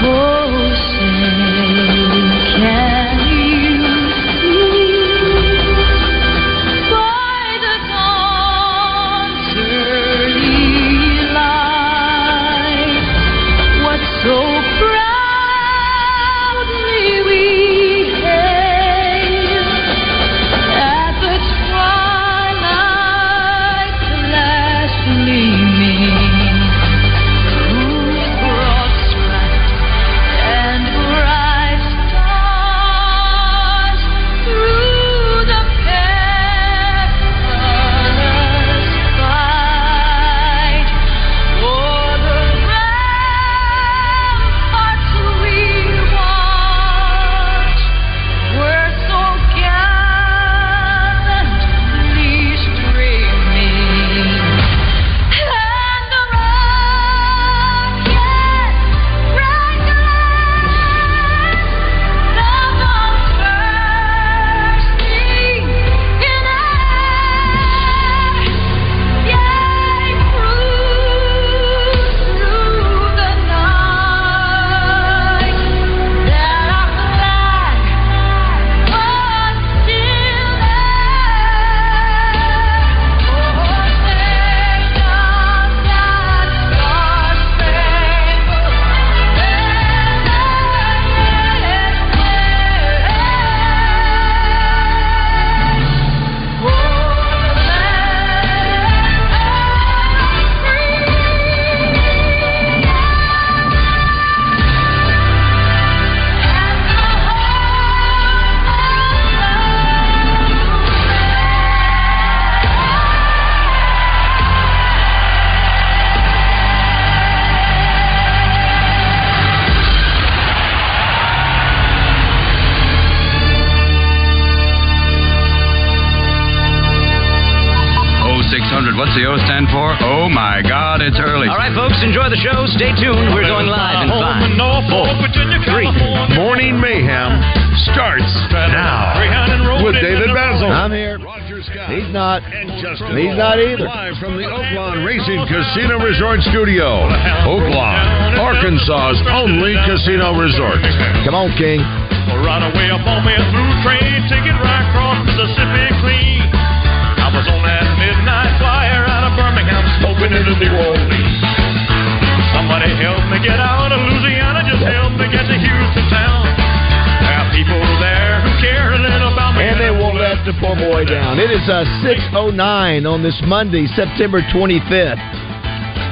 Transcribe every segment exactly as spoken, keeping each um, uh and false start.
Oh, say, can you see by the dawn's early light what so Casino Resort Studio, Oaklawn, Arkansas's only casino resort. Come on, King. Right away up on me through train, taking right across Mississippi clean. I was on that midnight flyer out of Birmingham, smoking into New Orleans. Somebody help me get out of Louisiana, just help me get to Houston town. There are people there who care a little about me. And they won't let the poor boy down. It is uh, six oh nine on this Monday, September twenty-fifth.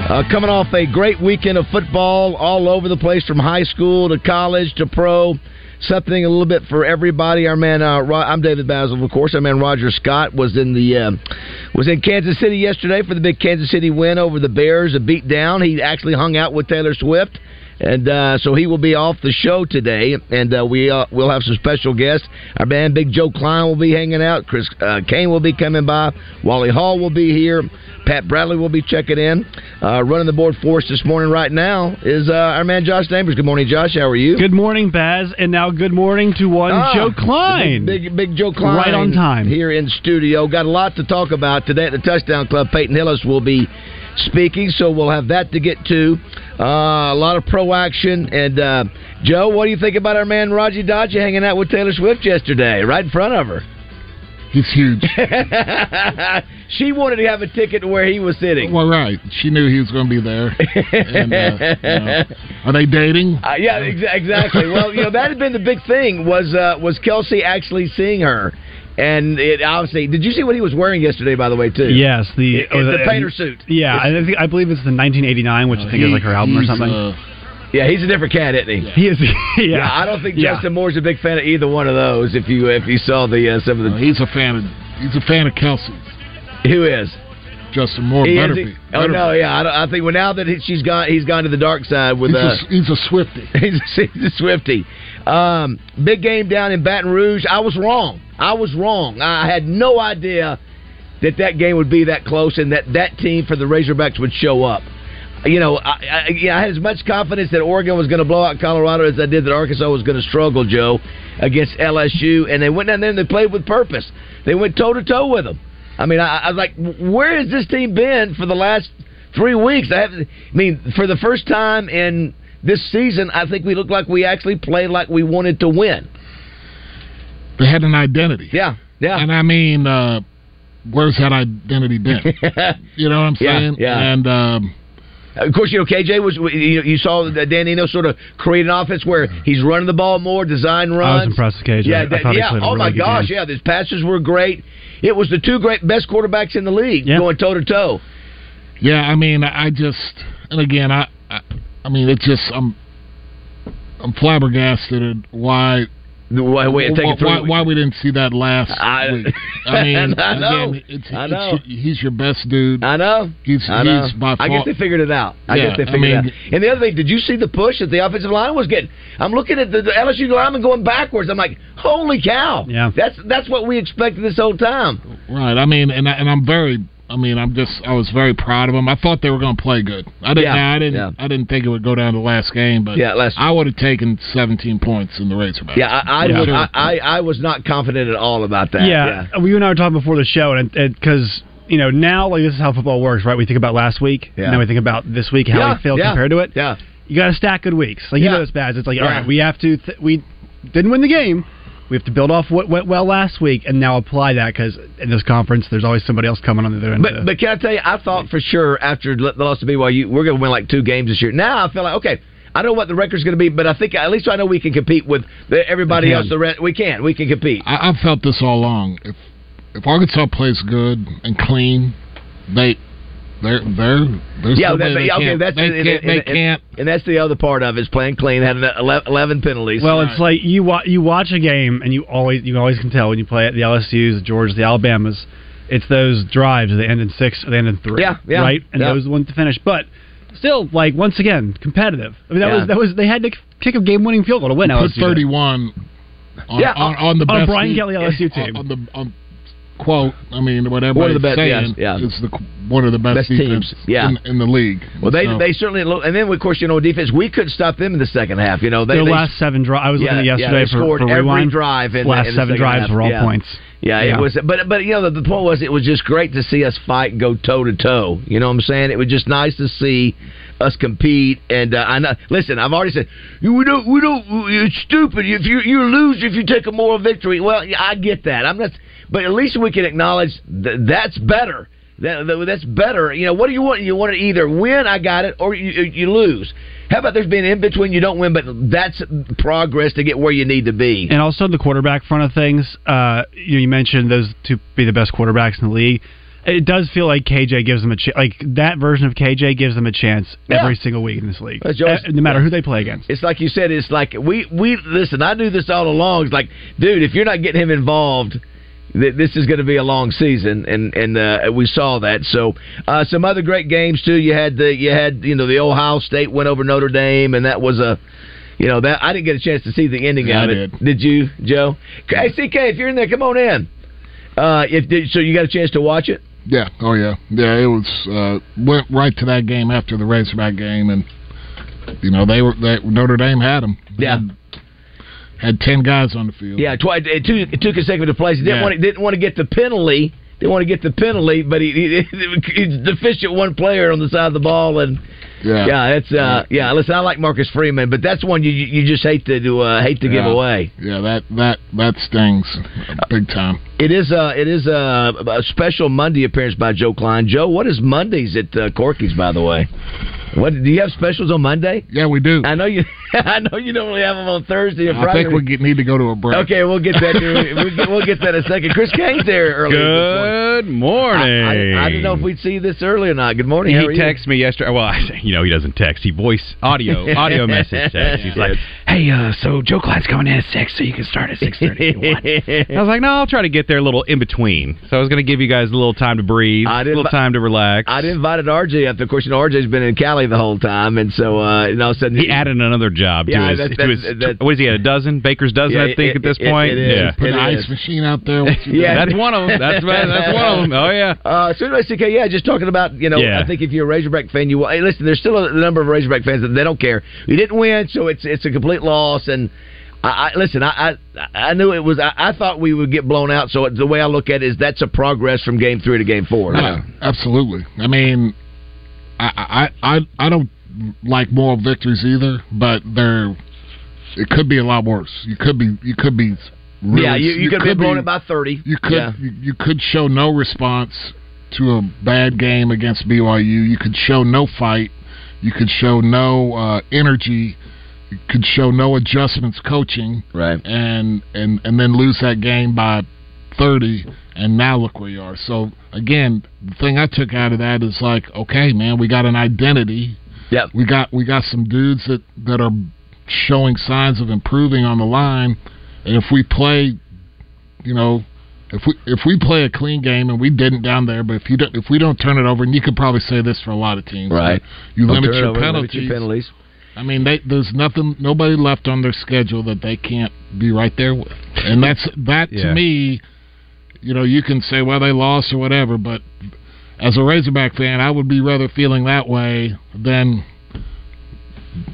Uh, coming off a great weekend of football all over the place, from high school to college to pro. Something a little bit for everybody. Our man, uh, Ro- I'm David Basil, of course. Our man Roger Scott was in the uh, was in Kansas City yesterday for the big Kansas City win over the Bears, a beat down. He actually hung out with Taylor Swift, and uh, so he will be off the show today. And uh, we uh, we'll have some special guests. Our man Big Joe Kleine will be hanging out. Chris uh, Kane will be coming by. Wally Hall will be here. Pat Bradley will be checking in. Uh, running the board for us this morning right now is uh, our man Josh Nabers. Good morning, Josh. How are you? Good morning, Baz. And now good morning to one ah, Joe Kleine. Big, big, big Joe Kleine. Right on time. Here in studio. Got a lot to talk about today at the Touchdown Club. Peyton Hillis will be speaking, so we'll have that to get to. Uh, a lot of pro action. And, uh, Joe, what do you think about our man Roger Dodge hanging out with Taylor Swift yesterday, right in front of her? It's huge. She wanted to have a ticket to where he was sitting. Well, right. She knew he was going to be there. And, uh, you know, are they dating? Uh, yeah, ex- exactly. Well, you know, that had been the big thing was uh, was Kelce actually seeing her. And it obviously, did you see what he was wearing yesterday, by the way, too? Yes. The, it, oh, the, the painter suit. Yeah, I, think, I believe it's the nineteen eighty-nine, which uh, I think he, is like her album or something. Uh, Yeah, he's a different cat, isn't he? Yeah. He is. Yeah. yeah, I don't think Justin yeah. Moore's a big fan of either one of those. If you if you saw the uh, some of the, uh, he's a fan of he's a fan of Kelce's. Who is? Justin Moore. He better be. Oh better no, be. yeah, I, don't, I think well, now that he's gone, he's gone to the dark side with. He's a, uh, he's a Swiftie. he's a, he's a Swiftie. Um, big game down in Baton Rouge. I was wrong. I was wrong. I had no idea that that game would be that close and that that team for the Razorbacks would show up. You know, I, I, yeah, I had as much confidence that Oregon was going to blow out Colorado as I did that Arkansas was going to struggle, Joe, against L S U. And they went down there and they played with purpose. They went toe-to-toe with them. I mean, I, I was like, where has this team been for the last three weeks? I, have, I mean, for the first time in this season, I think we look like we actually played like we wanted to win. They had an identity. Yeah, yeah. And I mean, uh, where's that identity been? You know what I'm saying? Yeah, yeah. And... Um, Of course, you know, K J was, you, you saw Dan Eno sort of create an offense where he's running the ball more, design runs. I was impressed with K J. Yeah, that, I yeah. oh really my gosh, game. yeah, his passes were great. It was the two great best quarterbacks in the league yeah. going toe-to-toe. Yeah, I mean, I just, and again, I I, I mean, it's just, I'm I'm flabbergasted at why, why, wait, why, why, why we didn't see that last I, week. I mean, I know. Again, it's, I know. It's, he's your best dude. I know. He's, I know. He's by far. I guess they figured it out. I yeah, guess they figured I mean, it out. And the other thing, did you see the push that the offensive line was getting? I'm looking at the, the L S U lineman going backwards. I'm like, holy cow. Yeah. That's that's what we expected this whole time. Right. I mean, and, I, and I'm very, I mean, I'm just, I was very proud of them. I thought they were going to play good. I didn't, yeah, I didn't, yeah. I didn't think it would go down to the last game, but yeah, last I would have taken seventeen points in the Razorbacks. Yeah, I, I, yeah. Was, I, I, I was not confident at all about that. Yeah, yeah. You and I were talking before the show, and because you know now, like this is how football works, right? We think about last week, yeah. and then we think about this week how yeah, we feel yeah, compared to it. Yeah, you got to stack good weeks. Like yeah. you know, it's bad. It's like yeah. all right, we have to. Th- we didn't win the game. We have to build off what went well last week and now apply that because in this conference, there's always somebody else coming on the other end. But, but can I tell you, I thought for sure after the loss to B Y U, we're going to win like two games this year. Now I feel like, okay, I know what the record's going to be, but I think at least I know we can compete with everybody else. The rest, we can. We can compete. I, I've felt this all along. If if Arkansas plays good and clean, they... They're, they're, there's yeah, that, they, okay, that's, they, and, and, they can't. And that's the other part of it, is playing clean, had eleven penalties. Well, right. It's like you wa- you watch a game, and you always you always can tell when you play at the L S Us, the Georgias, the Alabamas, it's those drives, they end in six, or they end in three, yeah, yeah, right? And yeah. those the ones to finish. But still, like once again, competitive. I mean, that yeah. was that was they had to kick a game-winning field goal to win. Put thirty-one on, yeah, on, on, on the on best Brian Kelly L S U team. On the, on, Quote, I mean, whatever one of the best, saying, yeah, yeah. it's the one of the best, best teams yeah. in, in the league. Well, they so. they certainly, and then of course you know defense. We couldn't stop them in the second half. You know, they, their they, last seven drives. I was yeah, looking at yesterday yeah, for, scored for every rewind. drive. In last the, in the seven drives half. were all yeah. points. Yeah, yeah, it was. But but you know the, the point was it was just great to see us fight, go toe to toe. You know what I'm saying? It was just nice to see us compete. And uh, I know, listen, I've already said we don't we don't. It's stupid if you you lose if you take a moral victory. Well, I get that. I'm not. But at least we can acknowledge th- that's better. That, that, that's better. You know, what do you want? You want to either win, I got it, or you, you lose. How about there's being in between you don't win, but that's progress to get where you need to be. And also the quarterback front of things, uh, you, you mentioned those two be the best quarterbacks in the league. It does feel like K J gives them a chance. Like, that version of K J gives them a chance yeah. every single week in this league, uh, Joyce, no matter who they play against. It's like you said, it's like, we, we listen, I knew this all along. It's like, dude, if you're not getting him involved... This is going to be a long season, and and uh, we saw that. So uh, some other great games too. You had the you had you know the Ohio State went over Notre Dame, and that was a you know that I didn't get a chance to see the ending yeah, of it. Did. did you, Joe? Hey, C K, if you're in there, come on in. Uh, if did, so, you got a chance to watch it? Yeah. Oh yeah. Yeah. It was uh, went right to that game after the Razorback game, and you know they were they, Notre Dame had them. Yeah. And, had ten guys on the field. Yeah, tw- two, two consecutive plays. He didn't, yeah. want to, didn't want to get the penalty. Didn't want to get the penalty, but he, he, he's deficient one player on the side of the ball. And yeah, yeah, it's uh, yeah. Listen, I like Marcus Freeman, but that's one you you just hate to do, uh, hate to yeah. give away. Yeah, that that that stings big time. It is a uh, it is uh, a special Monday appearance by Joe Kleine. Joe, what is Mondays at uh, Corky's, by the way? What do you have specials on Monday? Yeah, we do. I know you. I know you don't really have them on Thursday or Friday. I think we get, need to go to a break. Okay, we'll get that. we'll, get, we'll get that in a second. Chris Kane's there early. Good morning. I, I, I didn't know if we'd see this early or not. Good morning. He How are texted you? me yesterday. Well, you know he doesn't text. He voice audio audio message text. He's yes. like, "Hey, uh, so Joe Kleine's coming in at six, so you can start at six thirty if you want." I was like, "No, I'll try to get there a little in between." So I was going to give you guys a little time to breathe, a little time to relax. I'd invited R J up. Of course, you know R J's been in Cali the whole time, and so uh, and all of a sudden he, he added another job. Yeah, to his, that, that, to his, that, what is he at? A dozen? Baker's dozen, yeah, I think, it, at this it, point. It, it yeah, put an ice is. machine out there. yeah, that's one of them. That's that's one of them. Oh yeah. Uh, so anyway, C K, yeah, just talking about you know, yeah. I think if you're a Razorback fan, you hey, listen. There's still a number of Razorback fans that they don't care. You didn't win, so it's it's a complete loss. And I, I listen, I, I I knew it was. I, I thought we would get blown out. So the way I look at it is that's a progress from game three to game four. No, right? Absolutely. I mean. I, I, I don't like moral victories either, but they're it could be a lot worse. You could be you could be really, yeah you, you, you could, could be blown it by thirty. You could yeah. you, you could show no response to a bad game against B Y U. You could show no fight. You could show no uh, energy. You could show no adjustments coaching. Right. And and and then lose that game by thirty, and now look where you are. So again, the thing I took out of that is like, okay, man, we got an identity. Yep. We got we got some dudes that, that are showing signs of improving on the line, and if we play, you know, if we if we play a clean game, and we didn't down there, but if you don't, if we don't turn it over, and you could probably say this for a lot of teams, right? You limit your penalties. Limit your penalties. I mean, they, there's nothing, nobody left on their schedule that they can't be right there with, and that's that yeah. to me. You know, you can say, well, they lost or whatever, but as a Razorback fan, I would be rather feeling that way than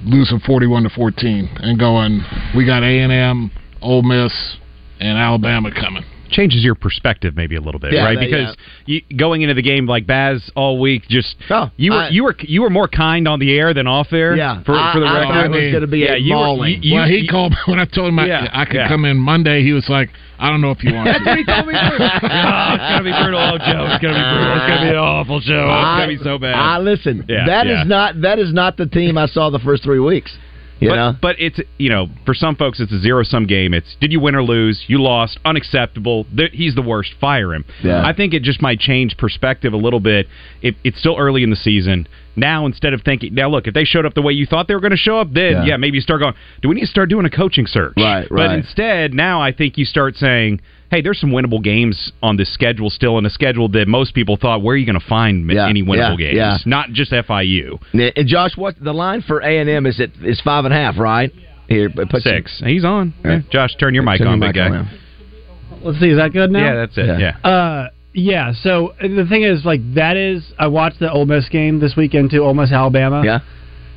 losing forty-one to fourteen and going, we got A and M, Ole Miss, and Alabama coming. Changes your perspective maybe a little bit, yeah, right? That, because yeah. you, going into the game like Baz all week, just oh, you were I, you were you were more kind on the air than off air. Yeah, for, I, for the I, record, I mean, was going to be yeah, a you mauling. Were, you, you, well, he you, called me when I told him I, yeah, I could yeah. come in Monday. He was like, I don't know if you want. That's to. What he told me. First. Oh, it's gonna be brutal, oh, Joe. It's gonna be brutal. It's gonna be an awful show. I, it's gonna be so bad. I listen. Yeah, that yeah. is not that is not the team I saw the first three weeks. You but, know? But it's, you know, for some folks, it's a zero-sum game. It's, did you win or lose? You lost. Unacceptable. They're, he's the worst. Fire him. Yeah. I think it just might change perspective a little bit. It, it's still early in the season. Now, instead of thinking, now look, if they showed up the way you thought they were going to show up, then, yeah. yeah, maybe you start going, do we need to start doing a coaching search? Right, right. But instead, now I think you start saying, hey, there's some winnable games on this schedule still, and a schedule that most people thought, where are you going to find yeah, any winnable yeah, games? Yeah. Not just F I U. And Josh, what the line for A and M is at, is five and a half, right? Here, put six. Some, He's on. Yeah. Josh, turn your mic turn on, your big mic guy. On Let's see, is that good now? Yeah, that's it. Yeah. Yeah. Uh, yeah. So the thing is, like, that is. I watched the Ole Miss game this weekend too. Ole Miss, Alabama. Yeah.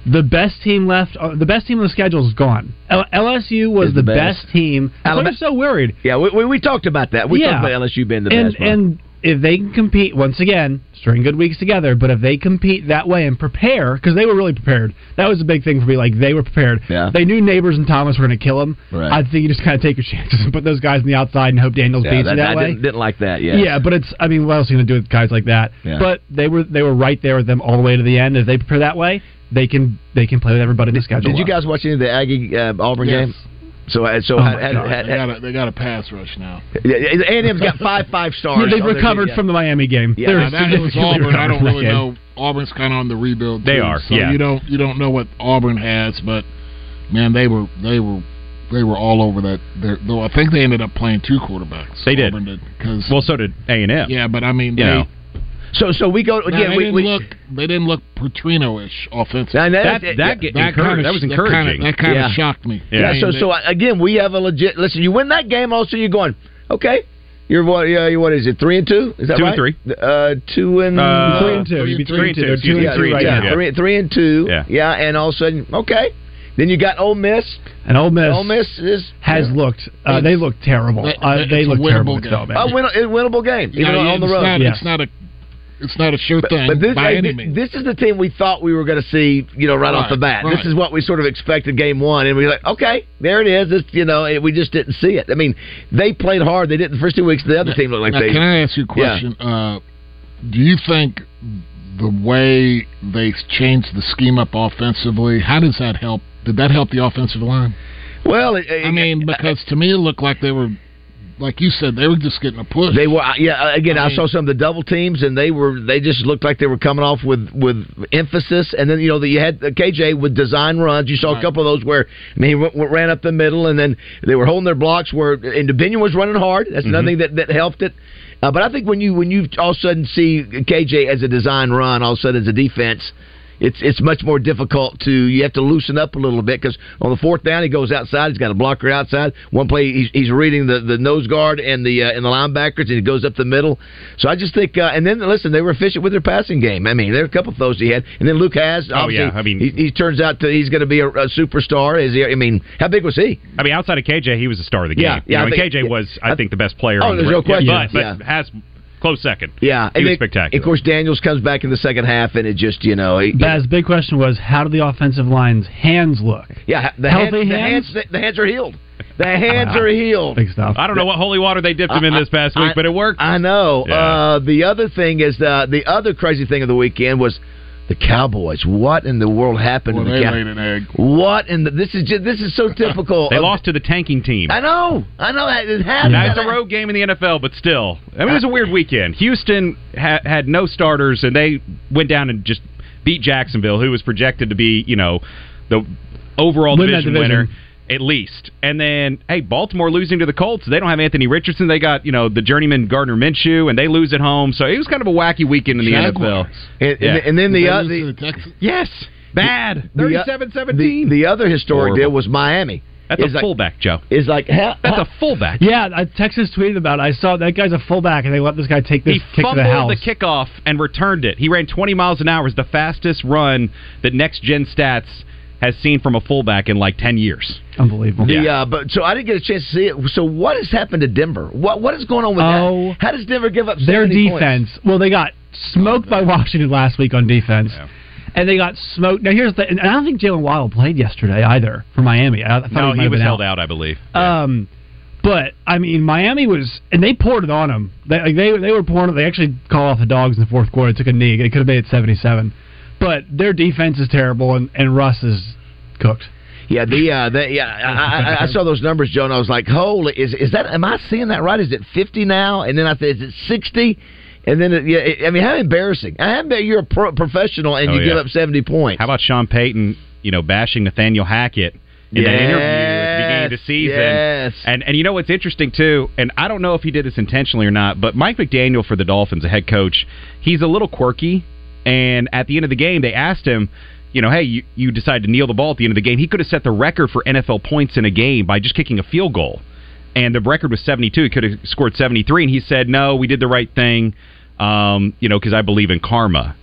The best team left, the best team on the schedule is gone. L S U was the, the best. best team. Alabama, I'm so worried. Yeah, we, we, we talked about that. We yeah. talked about L S U being the and, best. Bro. And if they can compete, once again, string good weeks together, but if they compete that way and prepare, because they were really prepared. That was the big thing for me. Like, they were prepared. Yeah. They knew Nabers and Thomas were going to kill them. Right. I think you just kind of take your chances and put those guys on the outside and hope Daniels yeah, beats that, you that I way. I didn't, didn't like that, yeah. Yeah, but it's, I mean, what else are you going to do with guys like that? Yeah. But they were they were right there with them all the way to the end. If they prepare that way, They can they can play with everybody in the schedule. Did you guys watch any of the Aggie uh, Auburn yes. games? So so oh had, had, had, they, got a, they got a pass rush now. A and M's got five five stars. Yeah, they've recovered yeah. from the Miami game. Yeah, yeah that was Auburn. I don't really game. know. Auburn's kind of on the rebuild. Too, they are. So yeah. you don't you don't know what Auburn has, but man, they were they were. They were all over that. They're, though I think they ended up playing two quarterbacks. They did. Auburn did cause, well, so did A and M. Yeah, but I mean, you they, know. So, so we go again. Yeah, they, we, didn't we, look, they didn't look Petrino-ish offensively. That, that, that, that, that, that, kind of, that was encouraging. That kind of yeah. shocked me. Yeah. yeah so, so again, we have a legit. Listen, you win that game, also you're going okay. You're what? Uh, what is it? Three and two? Is that two right? Two and three. Uh, two and uh, three and two. You'd be three and two. Two and three. Yeah. Three, three and two. Yeah. yeah. And all of a sudden, okay. Then you got Ole Miss. And Ole Miss, Ole Miss is, has yeah. looked, uh, they look terrible. They, uh, they look terrible. It's a winnable game. Even on the road. It's not a. It's not a sure but, thing but this, by hey, any means. This is the team we thought we were going to see, you know, right, right off the bat. Right. This is what we sort of expected game one, and we were like, okay, there it is. It's, you know, it, we just didn't see it. I mean, they played hard. They did the first two weeks. The other now, team looked like now, they. Can I ask you a question? Yeah. Uh, do you think the way they changed the scheme up offensively, how does that help? Did that help the offensive line? Well, it, it, I mean, because to me it looked like they were, like you said, they were just getting a push. They were, yeah. Again, I, I mean, saw some of the double teams, and they were, they just looked like they were coming off with, with emphasis. And then you know, the, you had K J with design runs. You saw right. a couple of those where I mean, he w- ran up the middle, and then they were holding their blocks. Where and Binion was running hard. That's mm-hmm. nothing that, that helped it. Uh, but I think when you when you all of a sudden see K J as a design run, all of a sudden as a defense, it's it's much more difficult to, you have to loosen up a little bit, because on the fourth down he goes outside, he's got a blocker outside. One play he's, he's reading the, the nose guard and the uh, and the linebackers, and he goes up the middle. So I just think, uh, and then listen, they were efficient with their passing game. I mean, there were a couple of throws he had, and then Lucas. Oh yeah, I mean, he, he turns out to, he's going to be a, a superstar. Is he? I mean, how big was he? I mean, outside of K J, he was the star of the game. Yeah, yeah. You know, I think, K J was, I, I think, the best player. Oh, on there's the, no question. Yeah, but but yeah. has. Close second. Yeah. He and was it, spectacular. Of course, Daniels comes back in the second half, and it just, you know... He, Baz, it, big question was, how do the offensive line's hands look? Yeah, the, hand, hands? the, hands, the, the hands are healed. The hands are healed. Big stuff. I don't know what holy water they dipped him in this past week, I, but it worked. I know. Yeah. Uh, the other thing is, the, the other crazy thing of the weekend was... the Cowboys. What in the world happened well, to the Cowboys? They laid an egg. What in the... This is just, this is so typical. They of, lost to the tanking team. I know. I know. It happened. Now, it's a road game in the N F L, but still. I mean, it was a weird weekend. Houston ha- had no starters, and they went down and just beat Jacksonville, who was projected to be, you know, the overall division, division winner. At least. And then, hey, Baltimore losing to the Colts. They don't have Anthony Richardson. They got, you know, the journeyman Gardner Minshew, and they lose at home. So it was kind of a wacky weekend in the Jaguars. N F L. And, yeah. and, and then the other... The, yes! Bad! thirty-seven seventeen The, the other historic Horrible. deal was Miami. That's a like, fullback, Joe. Is like how, That's how, a fullback. Yeah, I, Texas tweeted about it. I saw that guy's a fullback, and they let this guy take this he kick to the house. He fumbled the kickoff and returned it. He ran twenty miles an hour. It's the fastest run that next-gen stats... has seen from a fullback in like ten years. Unbelievable. Yeah, yeah, but so I didn't get a chance to see it. So what has happened to Denver? What what is going on with oh, that? How does Denver give up their defense? Points? Well, they got smoked oh, by Washington last week on defense, yeah. and they got smoked. Now here's the. And I don't think Jalen Waddle played yesterday either for Miami. I, I no, he, he was held out. out, I believe. Yeah. Um, but I mean, Miami was, and they poured it on them. They like, they they were pouring it. They actually called off the dogs in the fourth quarter. It took a knee. It could have made it seventy-seven. But their defense is terrible, and, and Russ is cooked. Yeah, the uh, the, yeah, I, I, I saw those numbers, Joe, and I was like, "Holy, is is that? Am I seeing that right? Is it fifty now?" And then I said, "Is it sixty?" And then, it, yeah, it, I mean, how embarrassing! I bet you're a pro- professional and oh, you yeah. give up seventy points. How about Sean Payton, you know, bashing Nathaniel Hackett in yes, that interview at the beginning of the season? Yes. And and you know what's interesting too, and I don't know if he did this intentionally or not, but Mike McDaniel for the Dolphins, the head coach, he's a little quirky. And at the end of the game, they asked him, you know, hey, you, you decided to kneel the ball at the end of the game. He could have set the record for N F L points in a game by just kicking a field goal. And the record was seventy-two. He could have scored seventy-three. And he said, no, we did the right thing, um, you know, because I believe in karma.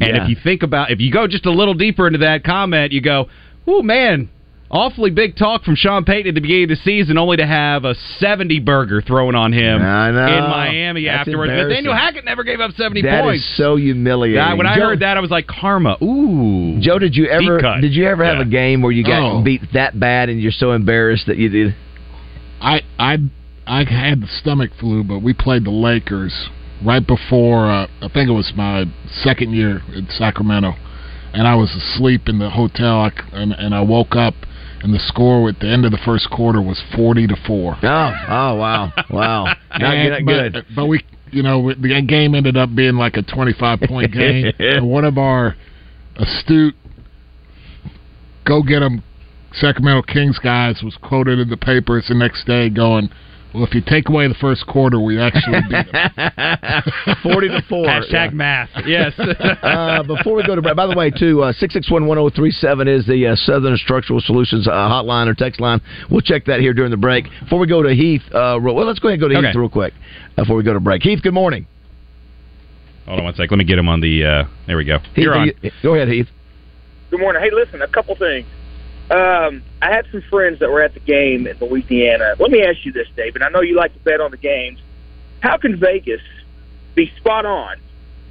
And yeah. if you think about, if you go just a little deeper into that comment, you go, oh, man, awfully big talk from Sean Payton at the beginning of the season, only to have a seventy-burger thrown on him in Miami That's afterwards. But Daniel Hackett never gave up seventy that points. That is so humiliating. I, when Joe, I heard that, I was like, karma. Ooh. Joe, did you ever did you ever yeah. have a game where you got oh. beat that bad and you're so embarrassed that you did? I I I had the stomach flu, but we played the Lakers right before. Uh, I think it was my second year in Sacramento, and I was asleep in the hotel, and, and I woke up. And the score at the end of the first quarter was forty to four. Oh, oh, wow, wow, not good. But, but we, you know, the game ended up being like a twenty-five point game. And one of our astute go get 'em Sacramento Kings guys was quoted in the papers the next day going, well, if you take away the first quarter, we actually beat them. forty to four. Hashtag yeah. math. Yes. uh, before we go to break, by the way, too, uh, six six one, one oh three seven is the uh, Southern Structural Solutions uh, hotline or text line. We'll check that here during the break. Before we go to Heath, uh, well, let's go ahead and go to okay. Heath real quick before we go to break. Heath, good morning. Hold on one sec. Let me get him on the, uh, there we go. Heath, You're on. You, go ahead, Heath. Good morning. Hey, listen, a couple things. Um, I had some friends that were at the game in Louisiana. Let me ask you this, David. I know you like to bet on the games. How can Vegas be spot on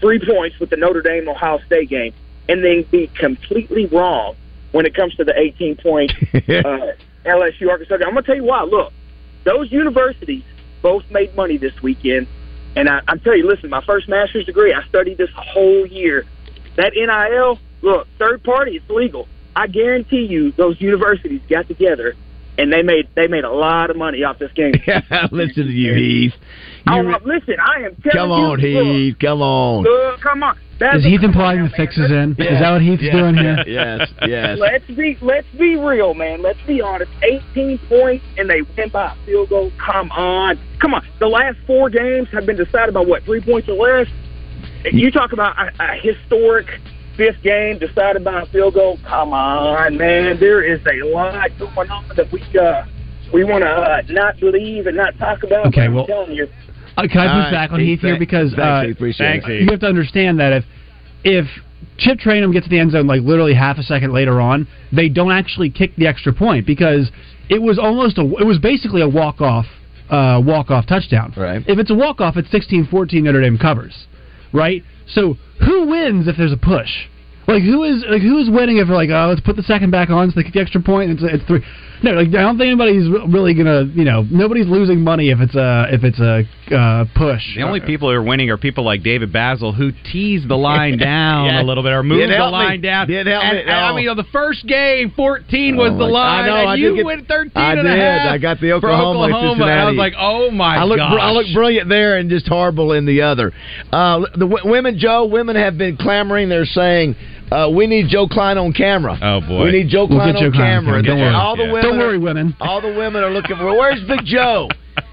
three points with the Notre Dame-Ohio State game and then be completely wrong when it comes to the eighteen-point uh, L S U-Arkansas game? I'm going to tell you why. Look, those universities both made money this weekend. And I, I'm telling you, listen, my first master's degree, I studied this whole year That N I L, look, third party, it's legal. I guarantee you those universities got together and they made they made a lot of money off this game. Listen to you, Heath. Oh, re- listen, I am telling you. Come on, you, Heath, look, come on. Look, come on. That's Is Heath implying the fix is in? Yeah. Is that what Heath's yeah. doing here? Yes, yes. Let's be let's be real, man. Let's be honest. eighteen points and they win by a field goal. Come on. Come on. The last four games have been decided by, what, three points or less? You talk about a, a historic fifth game decided by a field goal. Come on, man. There is a lot going on that we uh, we want to uh, not believe and not talk about. Okay, well, I'm telling you. Uh, can I push right, back on Heath, Heath here? Because uh, thanks, Heath, thanks, Heath. You have to understand that if if Chip Traynham gets to the end zone like literally half a second later on, they don't actually kick the extra point because it was almost a it was basically a walk off uh, walk off touchdown. Right. If it's a walk off, it's sixteen fourteen Notre Dame covers. Right. So who wins if there's a push? Like who is like who is winning if we're like, oh, let's put the second back on so they kick the extra point and it's, it's three. No, like I don't think anybody's really gonna, you know, nobody's losing money if it's a if it's a uh, push. The only people who are winning are people like David Basil who tease the line down yeah. a little bit or move the line me. down. And, and, I mean, you know, the first game, fourteen oh was the line, I know, and I you win thirteen I and a did. half. I got the Oklahoma, Oklahoma Cincinnati. And I was like, oh my god, I, br- I look brilliant there and just horrible in the other. Uh, the w- women, Joe, women have been clamoring. They're saying. Uh, we need Joe Kleine on camera. Oh, boy. We need Joe we'll Kleine Joe on camera. camera. Don't, worry. All the yeah. women Don't worry, women. Are, all the women are looking for, where's Big Joe?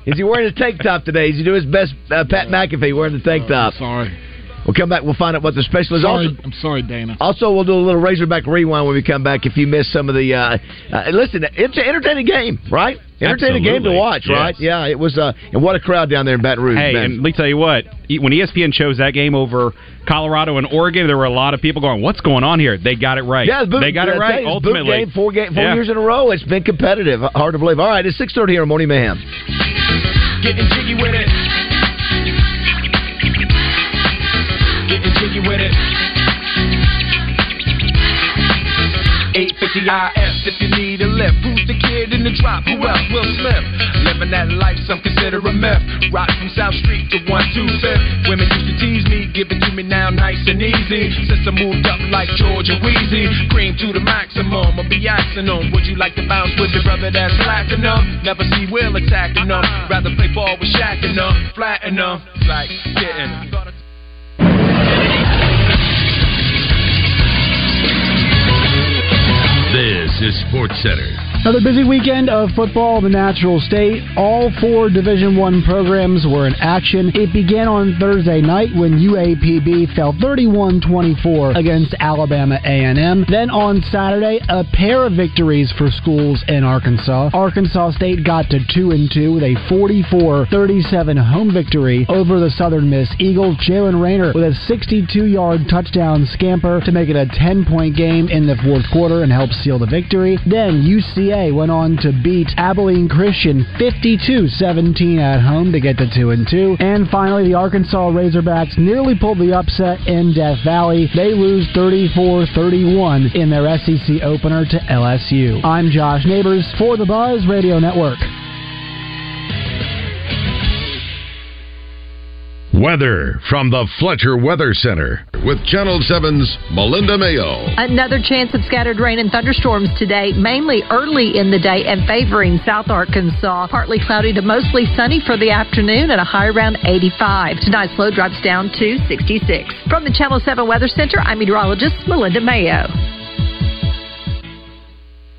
Is he wearing his tank top today? Is he doing his best uh, Pat McAfee wearing the tank top? Oh, sorry. We'll come back. We'll find out what the special is. Sorry, also, I'm sorry, Dana. Also, we'll do a little Razorback rewind when we come back if you missed some of the... Uh, uh, listen, it's an entertaining game, right? Entertaining Absolutely. game to watch, yes. right? Yeah, it was... Uh, and what a crowd down there in Baton Rouge. Hey, man. And let me tell you what. When E S P N chose that game over Colorado and Oregon, there were a lot of people going, what's going on here? They got it right. Yeah, boot, they got it right, ultimately. Game, four game, four yeah. years in a row. It's been competitive. Hard to believe. All right, it's six thirty here on Morning Mayhem. Getting jiggy with it. With it. eight fifty I F if you need a lift. Who's the kid in the drop? Who else will slip? Living that life, some consider a myth. Rock from South Street to one twenty-fifth. Women used to tease me, give it to me now nice and easy. Since I moved up like Georgia Wheezy, cream to the maximum, I'll be axing them. Would you like to bounce with your brother that's black enough? Never see Will attacking them. Rather play ball with Shaq and them. Flatten them, like getting them. This is Sports Center. Another busy weekend of football in the Natural State. All four Division One programs were in action. It began on Thursday night when U A P B fell thirty-one twenty-four against Alabama A and M. Then on Saturday, a pair of victories for schools in Arkansas. Arkansas State got to two and two with a forty-four thirty-seven home victory over the Southern Miss Eagles. Jalen Raynor with a sixty-two yard touchdown scamper to make it a ten point game in the fourth quarter and help seal the victory. Then U C A went on to beat Abilene Christian fifty-two seventeen at home to get to two and two. And finally, the Arkansas Razorbacks nearly pulled the upset in Death Valley. They lose thirty-four thirty-one in their S E C opener to L S U. I'm Josh Neighbors for the Buzz Radio Network. Weather from the Fletcher Weather Center with Channel seven's Melinda Mayo. Another chance of scattered rain and thunderstorms today, mainly early in the day and favoring South Arkansas. Partly cloudy to mostly sunny for the afternoon and a high around eighty-five. Tonight's low drops down to sixty-six. From the Channel seven Weather Center, I'm meteorologist Melinda Mayo.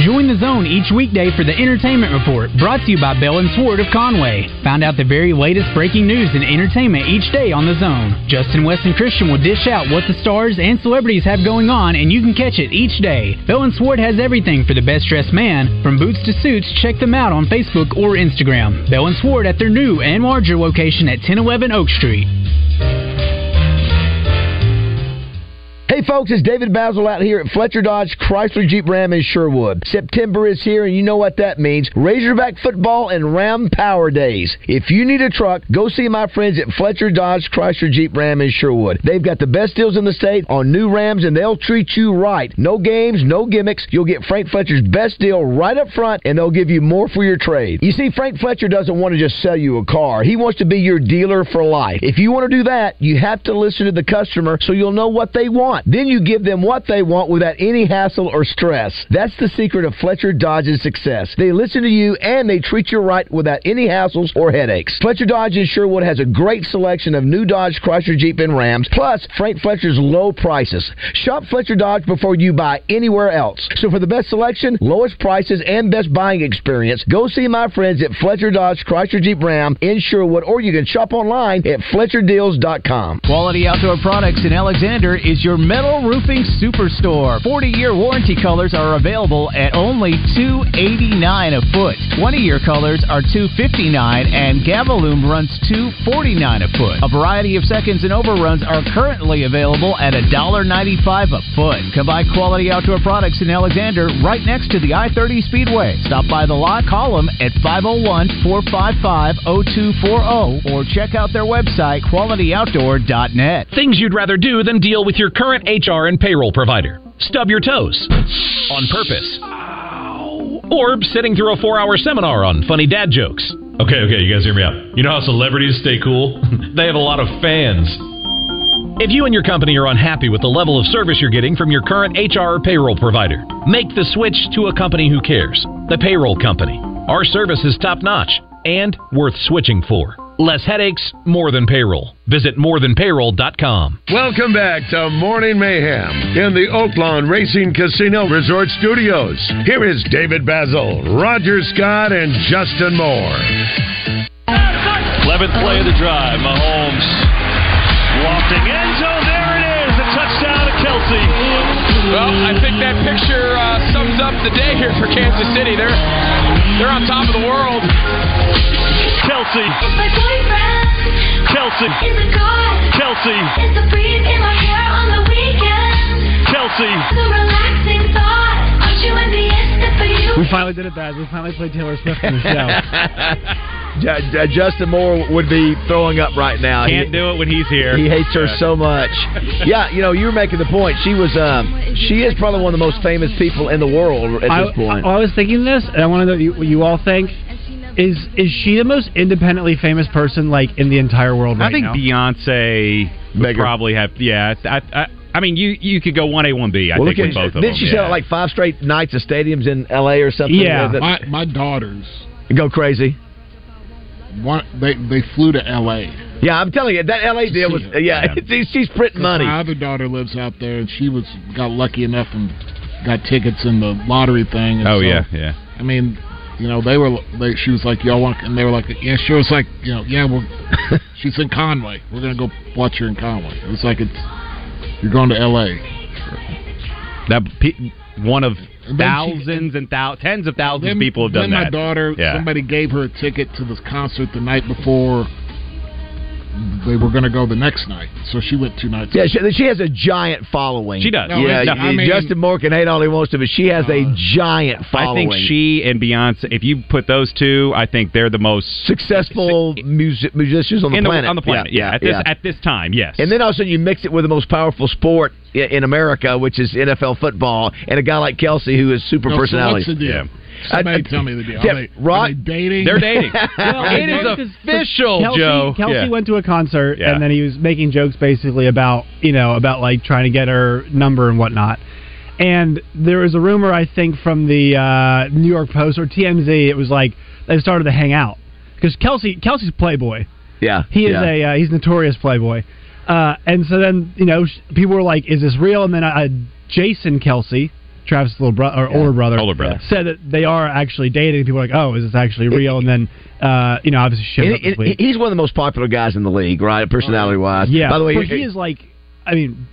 Join The Zone each weekday for the Entertainment Report, brought to you by Bell and Swart of Conway. Find out the very latest breaking news and entertainment each day on The Zone. Justin West and Christian will dish out what the stars and celebrities have going on, and you can catch it each day. Bell and Swart has everything for the best-dressed man. From boots to suits, check them out on Facebook or Instagram. Bell and Swart at their new and larger location at ten eleven Oak Street. Hey folks, it's David Basil out here at Fletcher Dodge Chrysler Jeep Ram in Sherwood. September is here and you know what that means. Razorback football and Ram Power Days. If you need a truck, go see my friends at Fletcher Dodge Chrysler Jeep Ram in Sherwood. They've got the best deals in the state on new Rams and they'll treat you right. No games, no gimmicks. You'll get Frank Fletcher's best deal right up front and they'll give you more for your trade. You see, Frank Fletcher doesn't want to just sell you a car. He wants to be your dealer for life. If you want to do that, you have to listen to the customer so you'll know what they want. Then you give them what they want without any hassle or stress. That's the secret of Fletcher Dodge's success. They listen to you and they treat you right without any hassles or headaches. Fletcher Dodge in Sherwood has a great selection of new Dodge, Chrysler, Jeep, and Rams, plus Frank Fletcher's low prices. Shop Fletcher Dodge before you buy anywhere else. So for the best selection, lowest prices, and best buying experience, go see my friends at Fletcher Dodge, Chrysler, Jeep, Ram in Sherwood, or you can shop online at fletcher deals dot com. Quality Outdoor Products in Alexander is your Metal Roofing Superstore. forty-year warranty colors are available at only two eighty-nine a foot. twenty-year colors are two fifty-nine and Gavaloom runs two forty-nine a foot. A variety of seconds and overruns are currently available at one ninety-five a foot. Come buy Quality Outdoor Products in Alexander right next to the I thirty Speedway. Stop by the lot, call them at five oh one, four five five, oh two four oh or check out their website quality outdoor dot net. Things you'd rather do than deal with your current Current H R and payroll provider. Stub your toes on purpose. Ow. Or sitting through a four-hour seminar on funny dad jokes. Okay, okay, you guys hear me out. You know how celebrities stay cool? They have a lot of fans. If you and your company are unhappy with the level of service you're getting from your current H R or payroll provider, make the switch to a company who cares. The Payroll Company. Our service is top-notch and worth switching for. Less headaches, more than payroll. Visit more than payroll dot com. Welcome back to Morning Mayhem in the Oaklawn Racing Casino Resort Studios. Here is David Basil, Roger Scott, and Justin Moore. eleventh play of the drive. Mahomes lofting end zone. There it is. A touchdown to Kelce. Well, I think that picture uh, sums up the day here for Kansas City. They're, they're on top of the world. Kelce. It's my boyfriend. Kelce. In the car. Kelce. It's the breeze in my hair on the weekend. Kelce. The relaxing thought. Aren't you in the instant for you? We finally did it, Baz. We finally played Taylor Swift in the show. Justin Moore would be throwing up right now. Can't he, do it when he's here. He hates her yeah. so much. Yeah, you know, you were making the point. She was, um, she is probably one of the most famous people in the world at I, this point. I, I was thinking this, and I want to know what you, what you all think. Is is she the most independently famous person like in the entire world right now? I think now? Beyonce would probably have. Yeah, I, I, I mean you, you could go one A one B. I well, think with both of them. Didn't she yeah. sell like five straight nights at stadiums in L A or something? Yeah, my, my daughters go crazy. One, they they flew to L A. Yeah, I'm telling you, that L A deal was. Yeah, yeah. She's printing money. My other daughter lives out there, and she was got lucky enough and got tickets in the lottery thing. And oh so, yeah, yeah. I mean, you know, they were. They, she was like, "Y'all want?" And they were like, "Yeah, sure." It's like, you know, yeah, we're. She's in Conway. We're gonna go watch her in Conway. It was like it's. You're going to L A. That one of. Thousands and thou- tens of thousands then, of people have done then that. My daughter, yeah. somebody gave her a ticket to this concert the night before. They were going to go the next night, so she went two nights. Yeah, she, she has a giant following. She does. No, yeah, no, I mean, Justin Moore can hate all he wants to, but she has uh, a giant following. I think she and Beyonce, if you put those two, I think they're the most successful su- music, musicians on the planet. The, on the planet, yeah. yeah, at, this, yeah. at this time, yes. And then all of a sudden you mix it with the most powerful sport in America, which is N F L football, and a guy like Kelce who is super no, personality. So yeah. Somebody I, I, tell me the deal. Yeah, are, they, Rock, are they dating? They're dating. Well, it is official, Kelce, Joe. Kelce yeah. went to a concert, yeah. and then he was making jokes basically about, you know, about like trying to get her number and whatnot. And there was a rumor, I think, from the uh, New York Post or T M Z. It was like they started to hang out because Kelce, Kelce's a playboy. Yeah, he is yeah. a uh, he's a notorious playboy. Uh, and so then you know people were like, "Is this real?" And then uh, Jason Kelce. Travis' little bro- or yeah. older brother, older brother yeah. said that they are actually dating. People are like, oh, is this actually real? And then, uh, you know, obviously shit up this week. He's one of the most popular guys in the league, right, personality-wise. Uh, yeah, by the way, but he is like, I mean,